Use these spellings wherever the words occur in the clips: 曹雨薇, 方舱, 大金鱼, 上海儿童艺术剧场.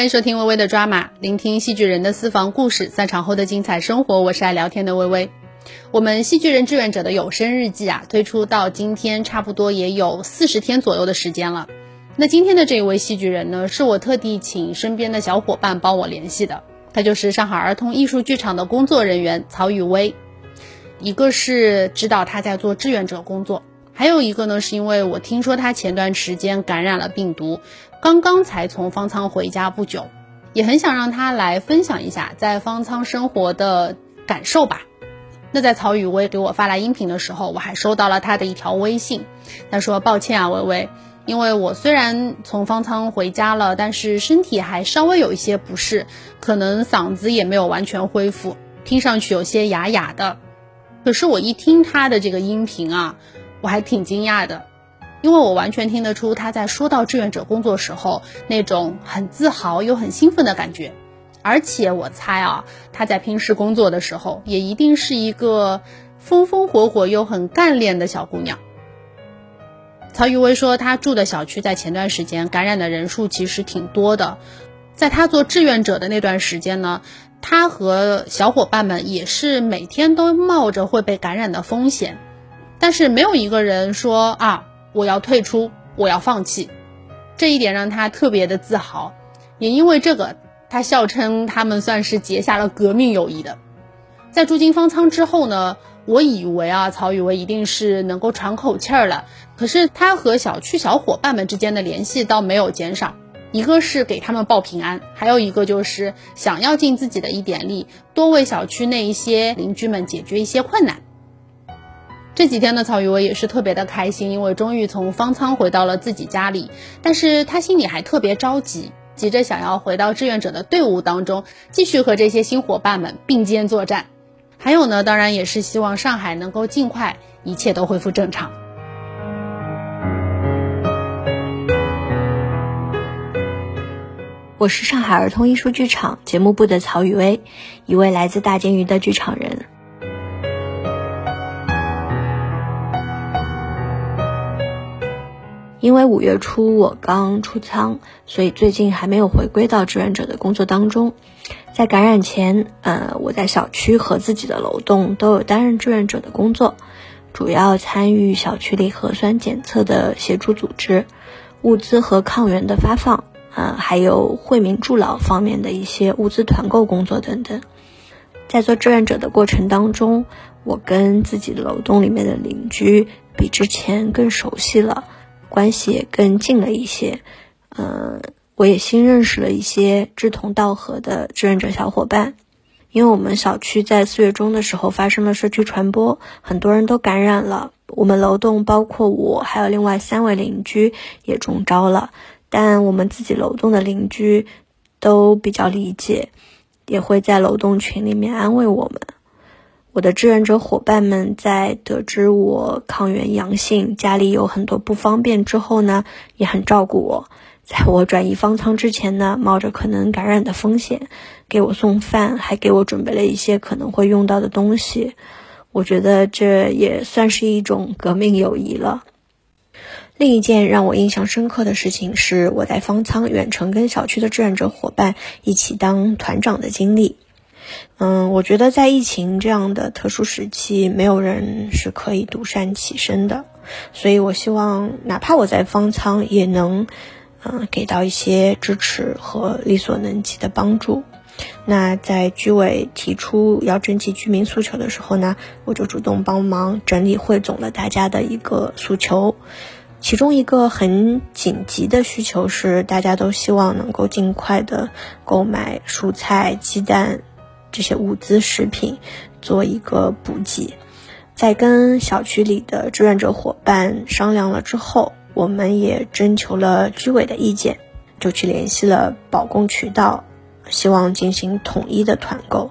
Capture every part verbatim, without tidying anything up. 欢迎收听微微的抓马，聆听戏剧人的私房故事，散场后的精彩生活。我是爱聊天的微微。我们戏剧人志愿者的有声日记啊，推出到今天差不多也有四十天左右的时间了。那今天的这一位戏剧人呢，是我特地请身边的小伙伴帮我联系的，他就是上海儿童艺术剧场的工作人员曹雨薇。一个是指导他在做志愿者工作，还有一个呢，是因为我听说他前段时间感染了病毒，刚刚才从方舱回家不久，也很想让他来分享一下在方舱生活的感受吧。那在曹雨薇给我发来音频的时候，我还收到了他的一条微信，他说：抱歉啊，薇薇，因为我虽然从方舱回家了，但是身体还稍微有一些不适，可能嗓子也没有完全恢复，听上去有些哑哑的。可是我一听他的这个音频啊，我还挺惊讶的，因为我完全听得出他在说到志愿者工作时候那种很自豪又很兴奋的感觉，而且我猜啊，他在平时工作的时候也一定是一个风风火火又很干练的小姑娘。曹雨薇说，他住的小区在前段时间感染的人数其实挺多的，在他做志愿者的那段时间呢，他和小伙伴们也是每天都冒着会被感染的风险，但是没有一个人说啊，我要退出，我要放弃，这一点让他特别的自豪。也因为这个，他笑称他们算是结下了革命友谊的。在住进方舱之后呢，我以为啊，曹雨薇一定是能够喘口气儿了，可是他和小区小伙伴们之间的联系倒没有减少，一个是给他们报平安，还有一个就是想要尽自己的一点力，多为小区内一些邻居们解决一些困难。这几天的曹雨薇也是特别的开心，因为终于从方舱回到了自己家里，但是他心里还特别着急，急着想要回到志愿者的队伍当中，继续和这些新伙伴们并肩作战。还有呢，当然也是希望上海能够尽快一切都恢复正常。我是上海儿童艺术剧场节目部的曹雨薇，一位来自大金鱼的剧场人。因为五月初我刚出仓，所以最近还没有回归到志愿者的工作当中。在感染前，呃，我在小区和自己的楼栋都有担任志愿者的工作，主要参与小区里核酸检测的协助组织、物资和抗原的发放，呃，还有惠民助老方面的一些物资团购工作等等。在做志愿者的过程当中，我跟自己的楼栋里面的邻居比之前更熟悉了，关系也更近了一些，嗯、呃，我也新认识了一些志同道合的志愿者小伙伴。因为我们小区在四月中的时候发生了社区传播，很多人都感染了，我们楼栋包括我还有另外三位邻居也中招了，但我们自己楼栋的邻居都比较理解，也会在楼栋群里面安慰我们。我的志愿者伙伴们在得知我抗原阳性，家里有很多不方便之后呢，也很照顾我。在我转移方舱之前呢，冒着可能感染的风险，给我送饭，还给我准备了一些可能会用到的东西。我觉得这也算是一种革命友谊了。另一件让我印象深刻的事情是，我在方舱远程跟小区的志愿者伙伴一起当团长的经历。嗯，我觉得在疫情这样的特殊时期，没有人是可以独善其身的，所以我希望哪怕我在方舱也能嗯、呃，给到一些支持和力所能及的帮助。那在居委提出要征集居民诉求的时候呢，我就主动帮忙整理汇总了大家的一个诉求。其中一个很紧急的需求是，大家都希望能够尽快的购买蔬菜、鸡蛋这些物资食品做一个补给。在跟小区里的志愿者伙伴商量了之后，我们也征求了居委的意见，就去联系了保供渠道，希望进行统一的团购。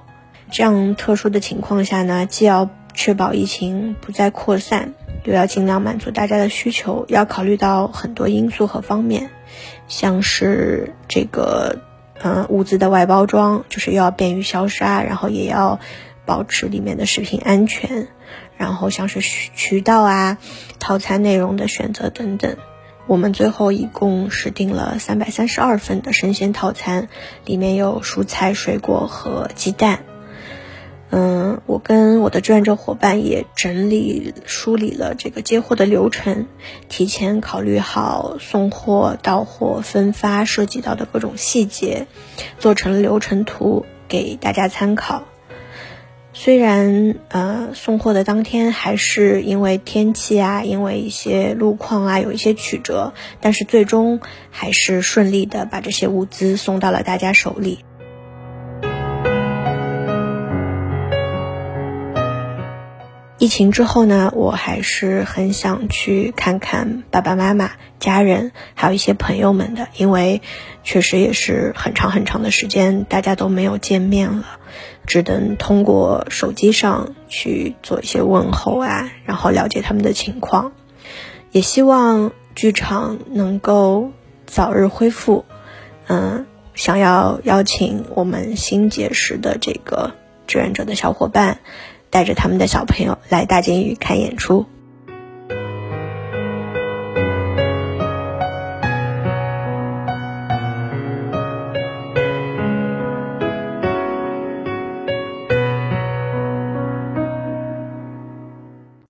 这样特殊的情况下呢，既要确保疫情不再扩散，又要尽量满足大家的需求，要考虑到很多因素和方面，像是这个嗯，物资的外包装，就是要便于消杀，然后也要保持里面的食品安全，然后像是渠道啊、套餐内容的选择等等。我们最后一共是订了三百三十二份的生鲜套餐，里面有蔬菜、水果和鸡蛋。嗯，我跟我的志愿者伙伴也整理梳理了这个接货的流程，提前考虑好送货、到货、分发涉及到的各种细节，做成了流程图给大家参考。虽然呃送货的当天还是因为天气啊，因为一些路况啊有一些曲折，但是最终还是顺利的把这些物资送到了大家手里。疫情之后呢，我还是很想去看看爸爸妈妈、家人，还有一些朋友们的，因为确实也是很长很长的时间，大家都没有见面了，只能通过手机上去做一些问候啊，然后了解他们的情况。也希望剧场能够早日恢复。嗯，想要邀请我们新结识的这个志愿者的小伙伴，带着他们的小朋友来大金鱼看演出。